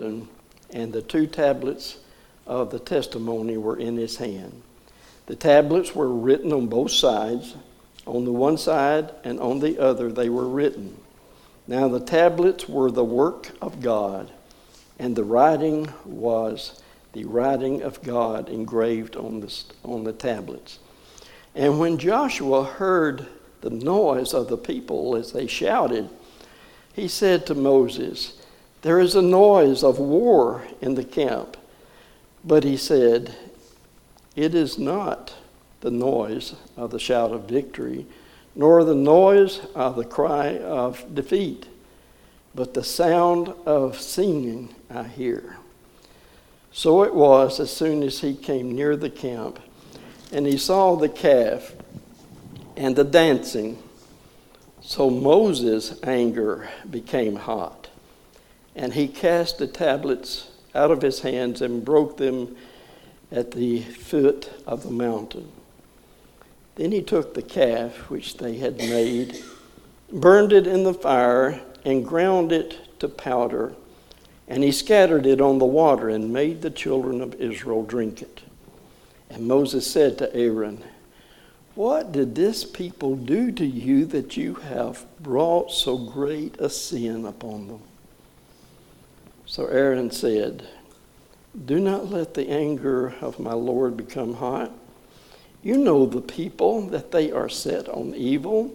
mountain, and the two tablets of the testimony were in his hand. The tablets were written on both sides. On the one side and on the other they were written. Now the tablets were the work of God, and the writing was the writing of God engraved on the tablets. And when Joshua heard the noise of the people as they shouted, he said to Moses, "There is a noise of war in the camp." But he said, "It is not the noise of the shout of victory, nor the noise of the cry of defeat, but the sound of singing I hear." So it was as soon as he came near the camp, and he saw the calf and the dancing. So Moses' anger became hot, and he cast the tablets out of his hands and broke them at the foot of the mountain. Then he took the calf which they had made, burned it in the fire, and ground it to powder, and he scattered it on the water and made the children of Israel drink it. And Moses said to Aaron, "What did this people do to you that you have brought so great a sin upon them?" So Aaron said, "Do not let the anger of my Lord become hot. You know the people, that they are set on evil.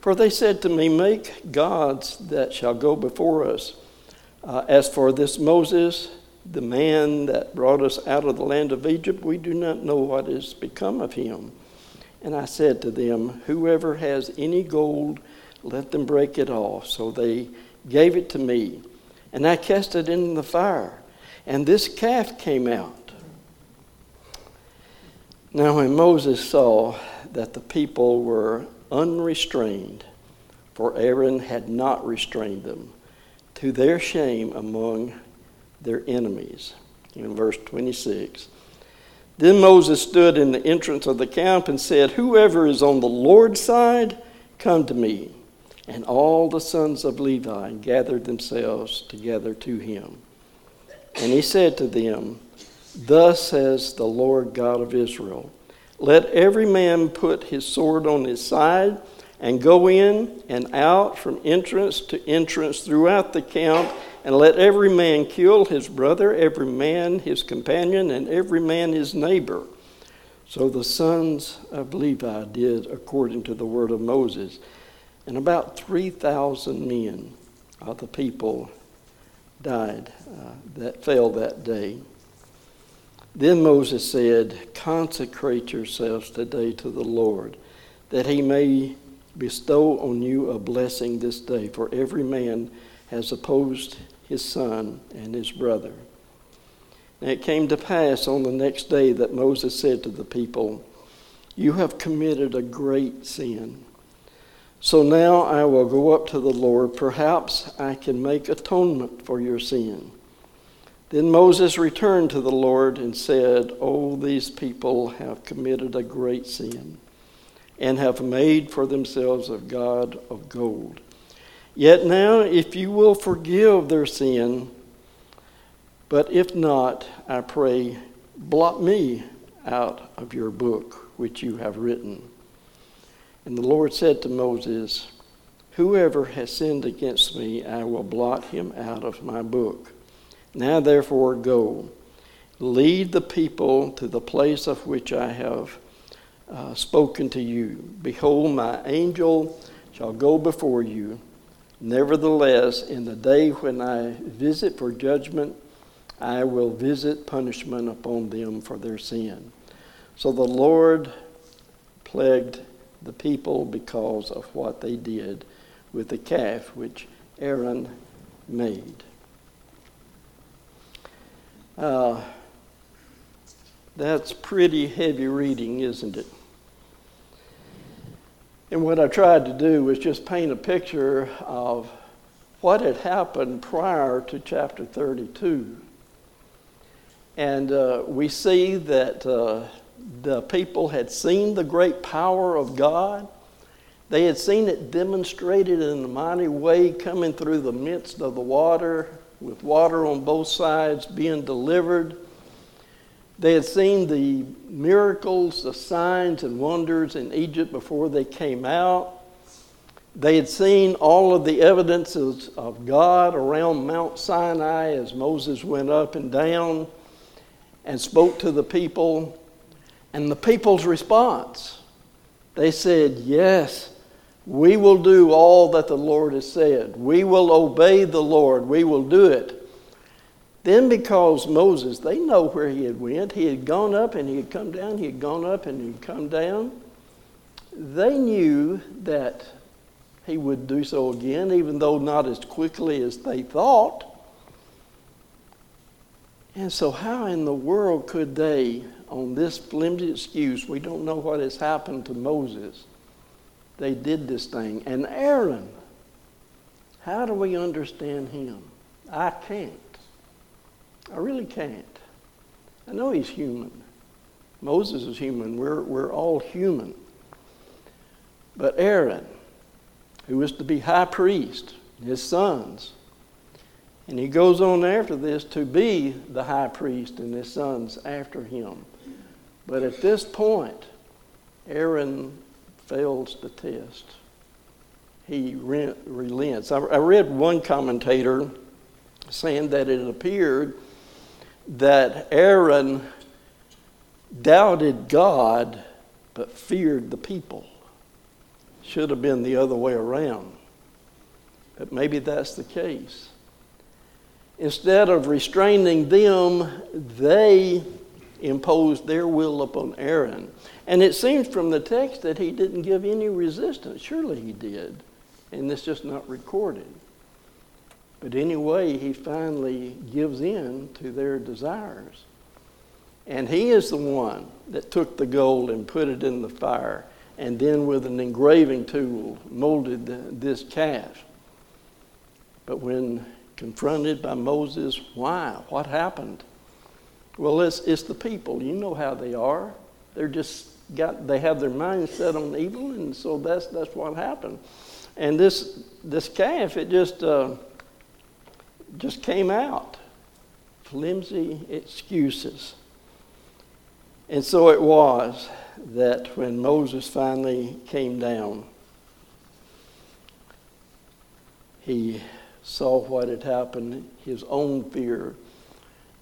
For they said to me, 'Make gods that shall go before us.' As for this Moses, the man that brought us out of the land of Egypt, we do not know what is become of him." And I said to them, "Whoever has any gold, let them break it off." So they gave it to me, and I cast it in the fire, and this calf came out. Now when Moses saw that the people were unrestrained, for Aaron had not restrained them, to their shame among their enemies. In verse 26, then Moses stood in the entrance of the camp and said, "Whoever is on the Lord's side, come to me." And all the sons of Levi gathered themselves together to him. And he said to them, "Thus says the Lord God of Israel, let every man put his sword on his side and go in and out from entrance to entrance throughout the camp, and let every man kill his brother, every man his companion, and every man his neighbor." So the sons of Levi did according to the word of Moses. And about 3,000 men of the people died that fell that day. Then Moses said, "Consecrate yourselves today to the Lord, that he may bestow on you a blessing this day, for every man has opposed his son and his brother." And it came to pass on the next day that Moses said to the people, "You have committed a great sin. So now I will go up to the Lord. Perhaps I can make atonement for your sin." Then Moses returned to the Lord and said, "Oh, these people have committed a great sin and have made for themselves a god of gold. Yet now, if you will forgive their sin, but if not, I pray, blot me out of your book which you have written." And the Lord said to Moses, "Whoever has sinned against me, I will blot him out of my book. Now therefore go, lead the people to the place of which I have spoken to you. Behold, my angel shall go before you. Nevertheless, in the day when I visit for judgment, I will visit punishment upon them for their sin." So the Lord plagued the people because of what they did with the calf which Aaron made. That's pretty heavy reading, isn't it? And what I tried to do was just paint a picture of what had happened prior to chapter 32. And we see that the people had seen the great power of God. They had seen it demonstrated in a mighty way coming through the midst of the water, with water on both sides being delivered. They had seen the miracles, the signs and wonders in Egypt before they came out. They had seen all of the evidences of God around Mount Sinai as Moses went up and down and spoke to the people. And the people's response, they said, yes, we will do all that the Lord has said. We will obey the Lord. We will do it. Then because Moses, they know where he had went. He had gone up and he had come down. He had gone up and he had come down. They knew that he would do so again, even though not as quickly as they thought. And so how in the world could they, on this flimsy excuse, we don't know what has happened to Moses, they did this thing. And Aaron, how do we understand him? I can't. I really can't. I know he's human. Moses is human. We're all human. But Aaron, who was to be high priest, his sons, and he goes on after this to be the high priest and his sons after him. But at this point, Aaron fails the test. He relents. I read one commentator saying that it appeared that Aaron doubted God but feared the people. Should have been the other way around. But maybe that's the case. Instead of restraining them, they imposed their will upon Aaron. And it seems from the text that he didn't give any resistance. Surely he did. And it's just not recorded. But anyway, he finally gives in to their desires. And he is the one that took the gold and put it in the fire. And then with an engraving tool, molded this calf. But when confronted by Moses, why? What happened? Well, it's the people. You know how they are. They're just they have their minds set on evil, and so that's what happened. And this calf, it just came out. Flimsy excuses. And so it was that when Moses finally came down, he saw what had happened. His own fear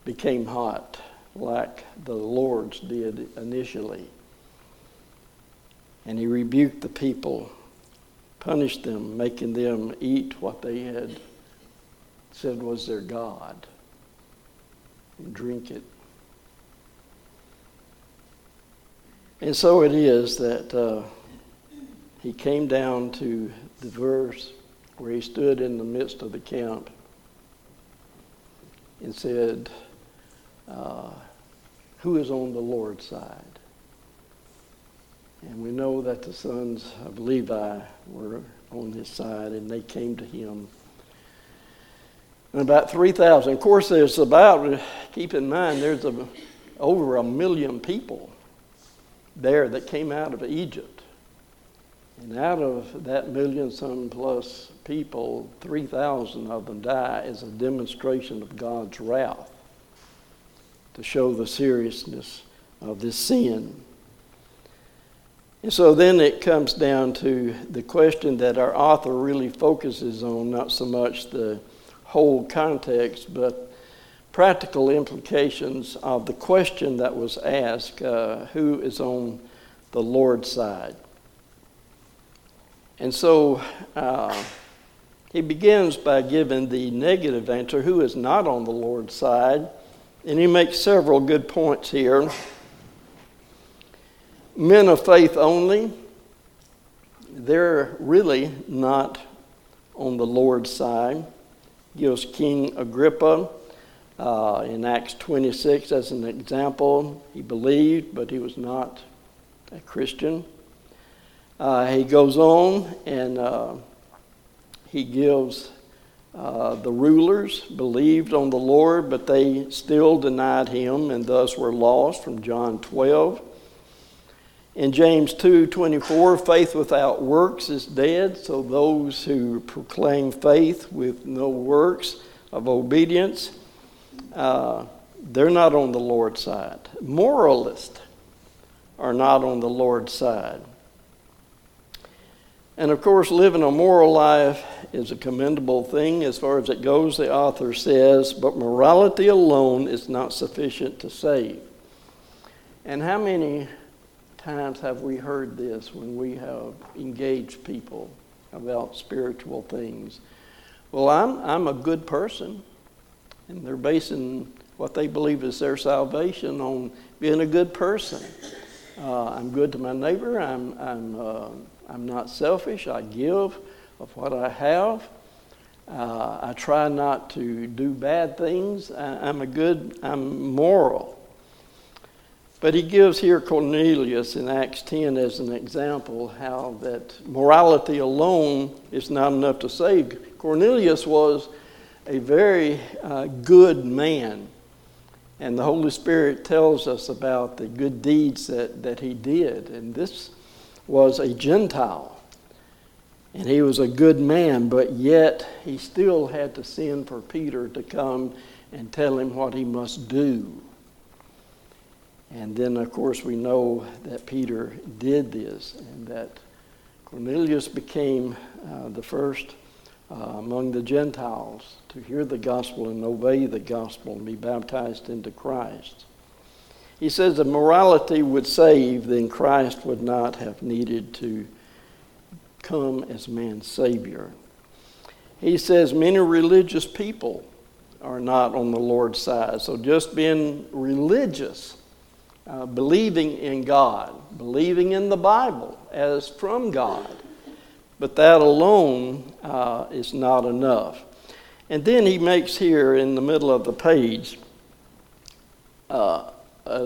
became hot, like the Lord's did initially. And he rebuked the people, punished them, making them eat what they had said was their God, and drink it. And so it is that he came down to the verse where he stood in the midst of the camp and said, who is on the Lord's side? And we know that the sons of Levi were on his side, and they came to him. And about 3,000. Of course, there's about, keep in mind, there's over 1 million people there that came out of Egypt. And out of that million some plus people, 3,000 of them die as a demonstration of God's wrath to show the seriousness of this sin. And so then it comes down to the question that our author really focuses on, not so much the whole context, but practical implications of the question that was asked, who is on the Lord's side? And so he begins by giving the negative answer, who is not on the Lord's side? And he makes several good points here. Men of faith only, they're really not on the Lord's side. Gives King Agrippa in Acts 26 as an example. He believed, but he was not a Christian. He goes on and he gives the rulers believed on the Lord, but they still denied him and thus were lost, from John 12. In James 2:24, faith without works is dead, so those who proclaim faith with no works of obedience, they're not on the Lord's side. Moralists are not on the Lord's side. And of course, living a moral life is a commendable thing as far as it goes, the author says, but morality alone is not sufficient to save. And how many times have we heard this when we have engaged people about spiritual things? Well, I'm a good person, and they're basing what they believe is their salvation on being a good person. I'm good to my neighbor. I'm not selfish. I give of what I have. I try not to do bad things. I'm moral. But he gives here Cornelius in Acts 10 as an example how that morality alone is not enough to save. Cornelius was a very good man. And the Holy Spirit tells us about the good deeds that he did. And this was a Gentile. And he was a good man, but yet he still had to send for Peter to come and tell him what he must do. And then, of course, we know that Peter did this and that Cornelius became the first among the Gentiles to hear the gospel and obey the gospel and be baptized into Christ. He says if morality would save, then Christ would not have needed to come as man's Savior. He says many religious people are not on the Lord's side. So just being religious, believing in God, believing in the Bible as from God. But that alone is not enough. And then he makes here in the middle of the page a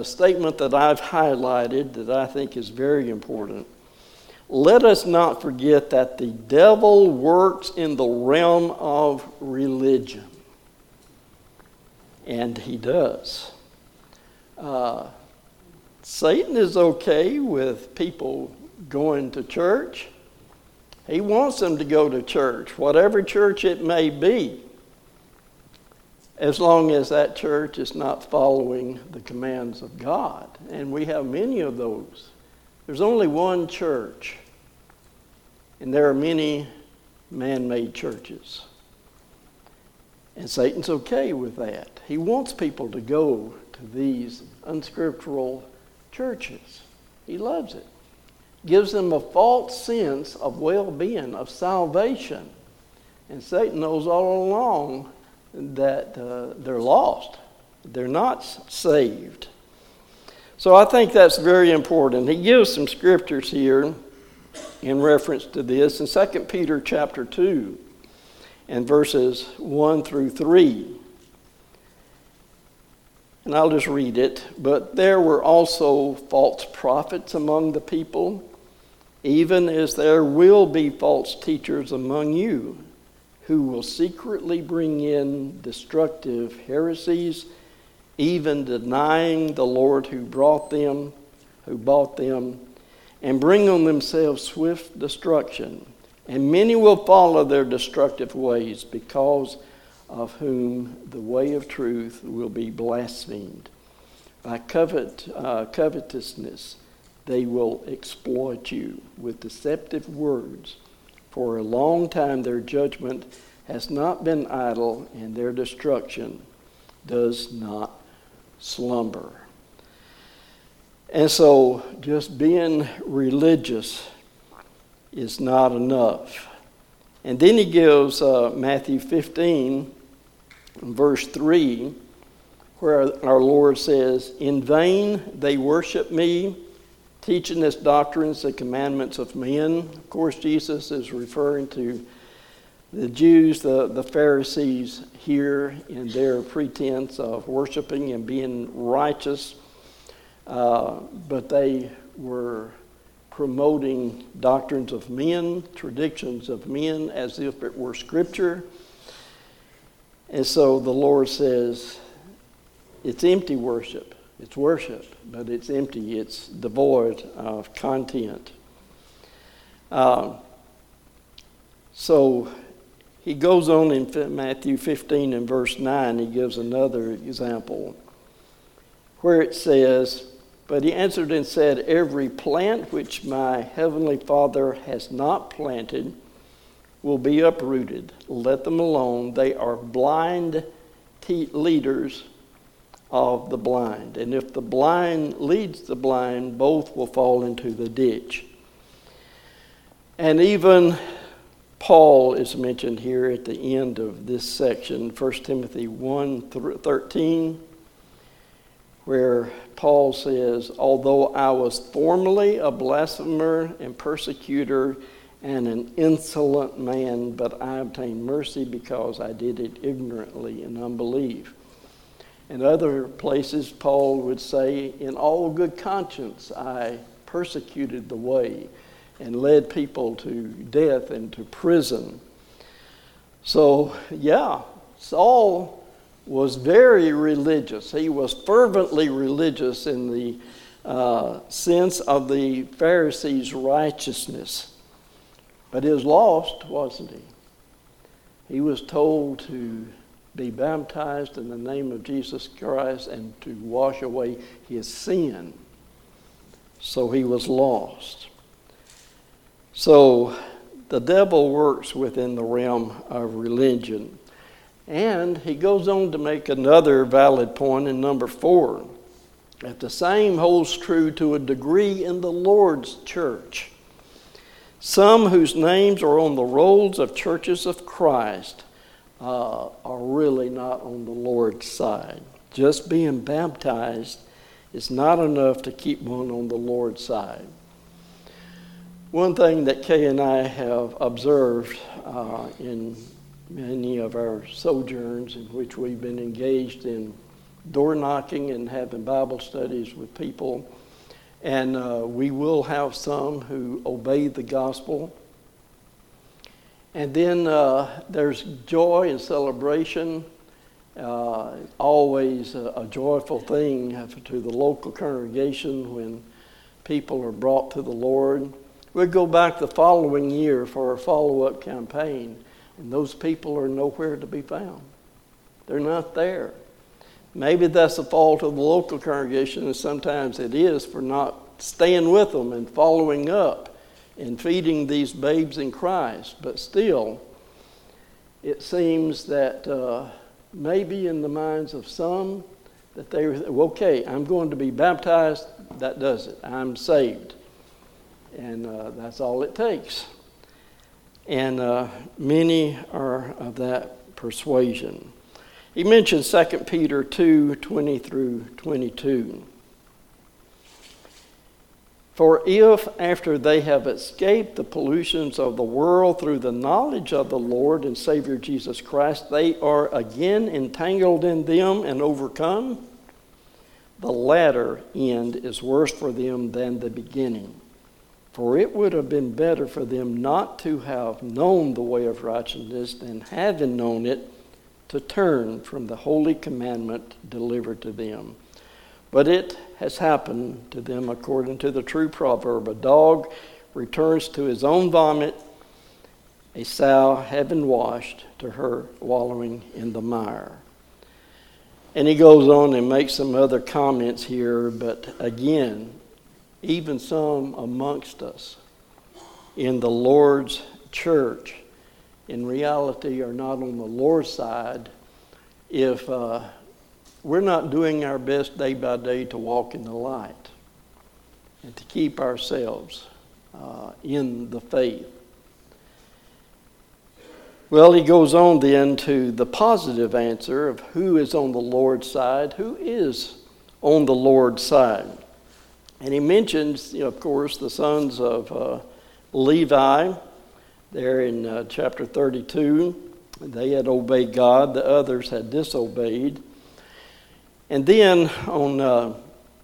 statement that I've highlighted that I think is very important. Let us not forget that the devil works in the realm of religion. And he does. Satan is okay with people going to church. He wants them to go to church, whatever church it may be, as long as that church is not following the commands of God. And we have many of those. There's only one church, and there are many man-made churches. And Satan's okay with that. He wants people to go to these unscriptural churches. He loves it. Gives them a false sense of well-being, of salvation. And Satan knows all along that they're lost. They're not saved. So I think that's very important. He gives some scriptures here in reference to this in 2 Peter chapter 2 and verses 1 through 3. And I'll just read it. But there were also false prophets among the people, even as there will be false teachers among you, who will secretly bring in destructive heresies, even denying the Lord who bought them, and bring on themselves swift destruction. And many will follow their destructive ways, because of whom the way of truth will be blasphemed. By covetousness, they will exploit you with deceptive words. For a long time their judgment has not been idle, and their destruction does not slumber. And so just being religious is not enough. And then he gives Matthew 15, verse 3, where our Lord says, "In vain they worship me, teaching as doctrines the commandments of men." Of course, Jesus is referring to the Jews, the Pharisees here in their pretense of worshiping and being righteous. But they were promoting doctrines of men, traditions of men, as if it were scripture. And so the Lord says, it's empty worship. It's worship, but it's empty. It's devoid of content. So He goes on in Matthew 15 and verse 9, he gives another example where it says, "But he answered and said, every plant which my heavenly Father has not planted will be uprooted. Let them alone. They are blind leaders of the blind. And if the blind leads the blind, both will fall into the ditch." And even Paul is mentioned here at the end of this section, 1 Timothy 1:13, where Paul says, "Although I was formerly a blasphemer and persecutor and an insolent man, but I obtained mercy because I did it ignorantly in unbelief." In other places, Paul would say, "In all good conscience, I persecuted the way and led people to death and to prison." So, yeah, Saul was very religious. He was fervently religious in the sense of the Pharisees' righteousness. But he was lost, wasn't he? He was told to be baptized in the name of Jesus Christ and to wash away his sin. So he was lost. So the devil works within the realm of religion. And he goes on to make another valid point in number 4, that the same holds true to a degree in the Lord's church. Some whose names are on the rolls of churches of Christ are really not on the Lord's side. Just being baptized is not enough to keep one on the Lord's side. One thing that Kay and I have observed in many of our sojourns in which we've been engaged in door knocking and having Bible studies with people, and we will have some who obey the gospel. And then there's joy and celebration. Always a joyful thing to the local congregation when people are brought to the Lord. We'll go back the following year for a follow-up campaign, and those people are nowhere to be found. They're not there. Maybe that's the fault of the local congregation, and sometimes it is, for not staying with them and following up and feeding these babes in Christ. But still, it seems that maybe in the minds of some that they were, okay, I'm going to be baptized, that does it, I'm saved. And that's all it takes. And many are of that persuasion. He mentions 2 Peter 2:20 through 22. "For if, after they have escaped the pollutions of the world through the knowledge of the Lord and Savior Jesus Christ, they are again entangled in them and overcome, the latter end is worse for them than the beginning. For it would have been better for them not to have known the way of righteousness than having known it, to turn from the holy commandment delivered to them. But it has happened to them according to the true proverb, a dog returns to his own vomit, a sow having washed to her wallowing in the mire." And he goes on and makes some other comments here, but again, even some amongst us in the Lord's church in reality are not on the Lord's side if we're not doing our best day by day to walk in the light and to keep ourselves in the faith. Well, he goes on then to the positive answer of who is on the Lord's side, who is on the Lord's side. And he mentions, of course, the sons of Levi. There in chapter 32, they had obeyed God. The others had disobeyed. And then on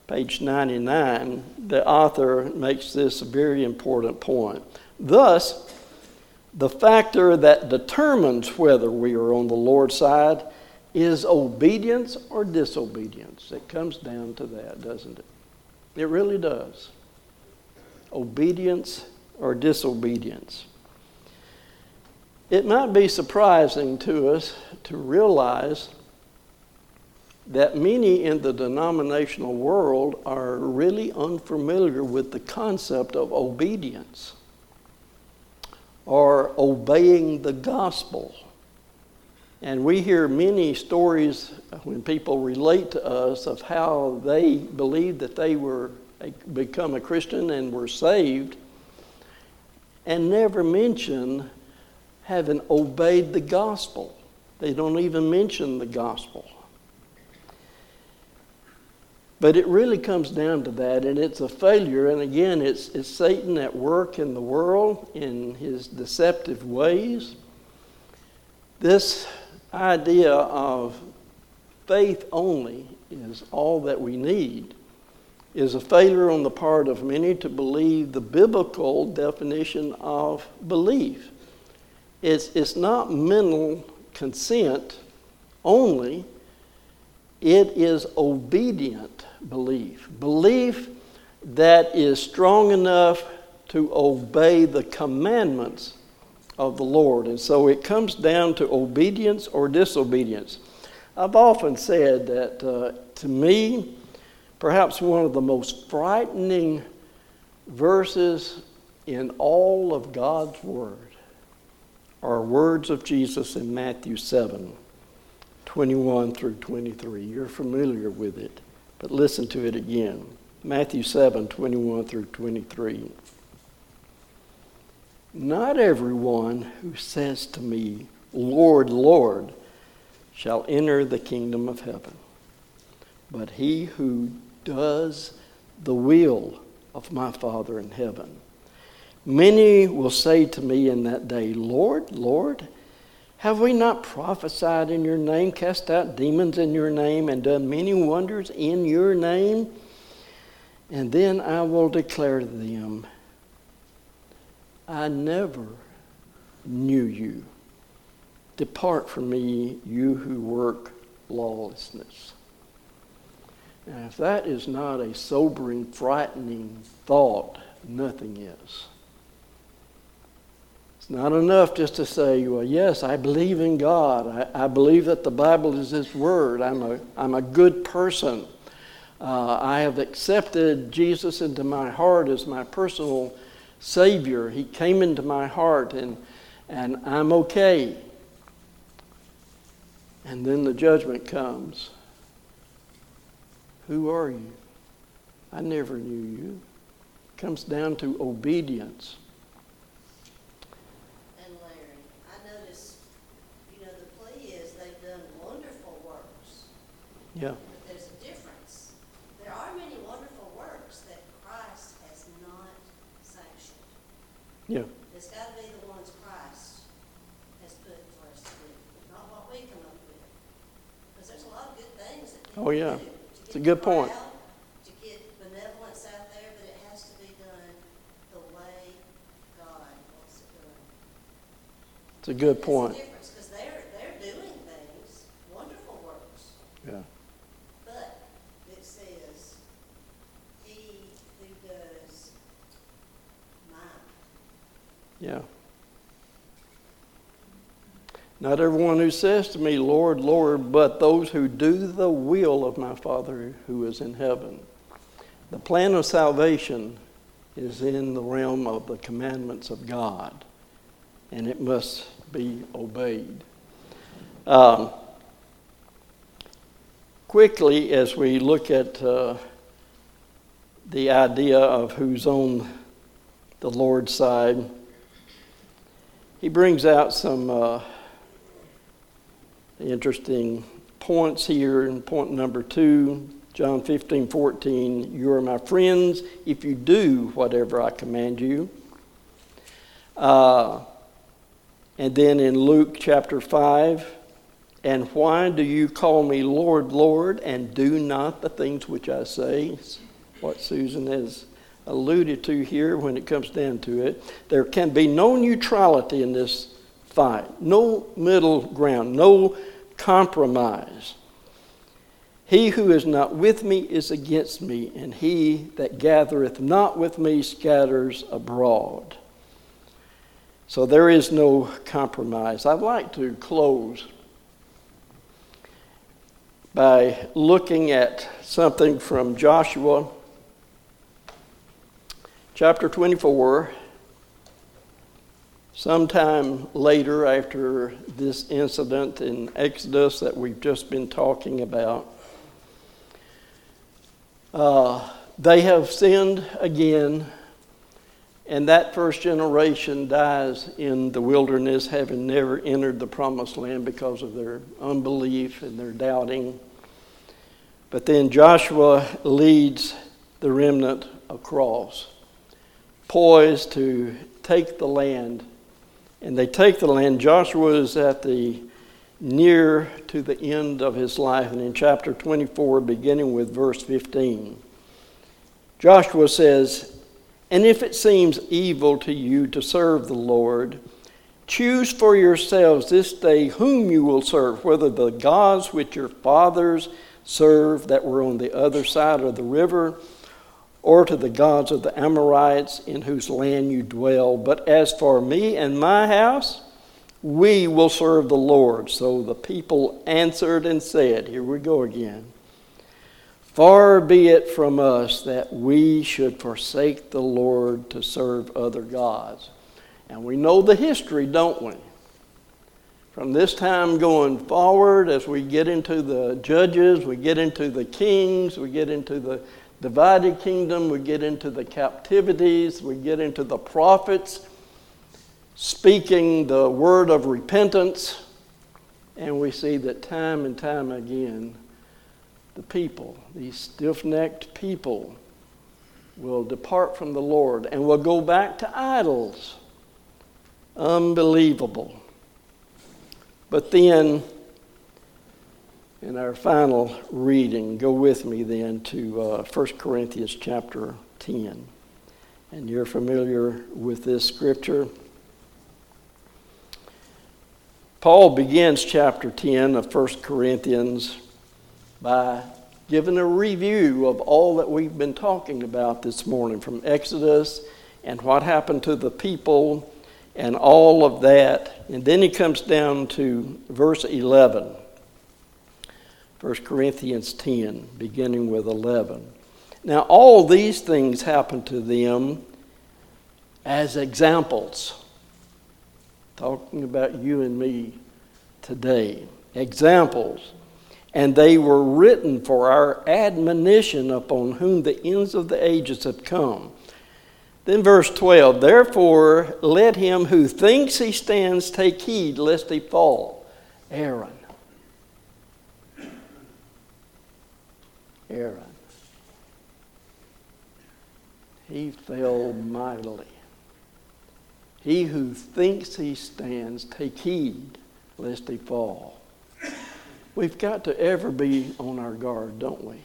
page 99, the author makes this very important point. "Thus, the factor that determines whether we are on the Lord's side is obedience or disobedience." It comes down to that, doesn't it? It really does. Obedience or disobedience. It might be surprising to us to realize that many in the denominational world are really unfamiliar with the concept of obedience or obeying the gospel. And we hear many stories when people relate to us of how they believed that they were become a Christian and were saved and never mention having obeyed the gospel. They don't even mention the gospel. But it really comes down to that, and it's a failure. And again, it's Satan at work in the world in his deceptive ways. This idea of faith only is all that we need is a failure on the part of many to believe the biblical definition of belief. It's not mental consent only. It is obedient belief. Belief that is strong enough to obey the commandments of the Lord. And so it comes down to obedience or disobedience. I've often said that to me, perhaps one of the most frightening verses in all of God's Word are words of Jesus in Matthew 7, 21 through 23. You're familiar with it, but listen to it again. Matthew 7, 21 through 23. Not everyone who says to me, Lord, Lord, shall enter the kingdom of heaven, but he who does the will of my Father in heaven. Many will say to me in that day, Lord, Lord, have we not prophesied in your name, cast out demons in your name, and done many wonders in your name? And then I will declare to them, I never knew you. Depart from me, you who work lawlessness. Now, if that is not a sobering, frightening thought, nothing is. It's not enough just to say, well, yes, I believe in God. I believe that the Bible is His Word. I'm a good person. I have accepted Jesus into my heart as my personal Savior. He came into my heart, and I'm okay. And then the judgment comes. Who are you? I never knew you. It comes down to obedience. And Larry, I notice, the plea is they've done wonderful works. Yeah. But there's a difference. There are many wonderful works that Christ has not sanctioned. Yeah. It's got to be the ones Christ has put for us to do, not what we come up with. Because there's a lot of good things that people do. It's a good point. To get benevolence out there, but it has to be done the way God wants it done. It's a good point. That's the difference, because they're doing things, wonderful works. Yeah. But it says, he who does mine. Yeah. Not everyone who says to me, Lord, Lord, but those who do the will of my Father who is in heaven. The plan of salvation is in the realm of the commandments of God, and it must be obeyed. Quickly, as we look at the idea of who's on the Lord's side, he brings out some interesting points here in point number 2, John 15:14. You are my friends if you do whatever I command you. And then in Luke chapter 5, and why do you call me Lord, Lord, and do not the things which I say? It's what Susan has alluded to here when it comes down to it. There can be no neutrality in this fight, no middle ground, no compromise. He who is not with me is against me, and he that gathereth not with me scatters abroad. So there is no compromise. I'd like to close by looking at something from Joshua chapter 24. Sometime later after this incident in Exodus that we've just been talking about, they have sinned again, and that first generation dies in the wilderness, having never entered the promised land because of their unbelief and their doubting. But then Joshua leads the remnant across, poised to take the land. And they take the land. Joshua is at the near to the end of his life. And in chapter 24, beginning with verse 15, Joshua says, "And if it seems evil to you to serve the Lord, choose for yourselves this day whom you will serve, whether the gods which your fathers served that were on the other side of the river, or to the gods of the Amorites in whose land you dwell. But as for me and my house, we will serve the Lord." So the people answered and said, here we go again, "Far be it from us that we should forsake the Lord to serve other gods." And we know the history, don't we? From this time going forward, as we get into the judges, we get into the kings, we get into the divided kingdom, we get into the captivities, we get into the prophets speaking the word of repentance, and we see that time and time again, the people, these stiff-necked people, will depart from the Lord and will go back to idols. Unbelievable. But then, in our final reading, go with me then to 1 Corinthians chapter 10. And you're familiar with this scripture. Paul begins chapter 10 of 1 Corinthians by giving a review of all that we've been talking about this morning, from Exodus and what happened to the people and all of that. And then he comes down to verse 11. 1 Corinthians 10, beginning with 11. "Now all these things happened to them as examples." Talking about you and me today. Examples. "And they were written for our admonition, upon whom the ends of the ages have come." Then verse 12, "Therefore let him who thinks he stands take heed lest he fall." Aaron. He fell mightily. He who thinks he stands, take heed lest he fall. We've got to ever be on our guard, don't we?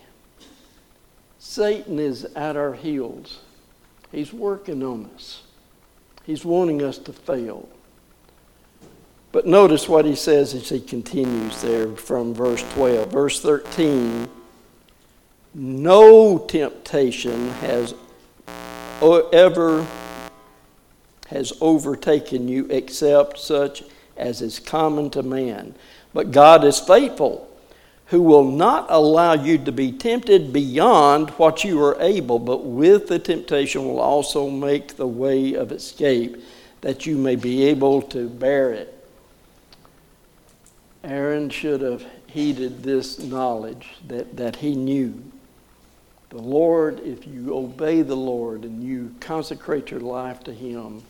Satan is at our heels. He's working on us. He's wanting us to fail. But notice what he says as he continues there from verse 12. Verse 13, "No temptation has overtaken you except such as is common to man. But God is faithful, who will not allow you to be tempted beyond what you are able, but with the temptation will also make the way of escape, that you may be able to bear it." Aaron should have heeded this knowledge that he knew. The Lord, if you obey the Lord and you consecrate your life to him,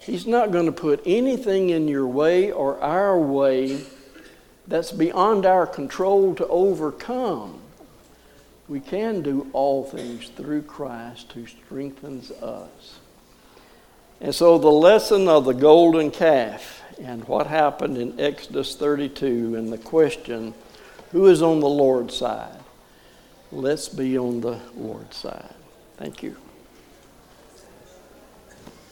he's not going to put anything in your way or our way that's beyond our control to overcome. We can do all things through Christ who strengthens us. And so the lesson of the golden calf and what happened in Exodus 32 and the question, who is on the Lord's side? Let's be on the Lord's side. Thank you.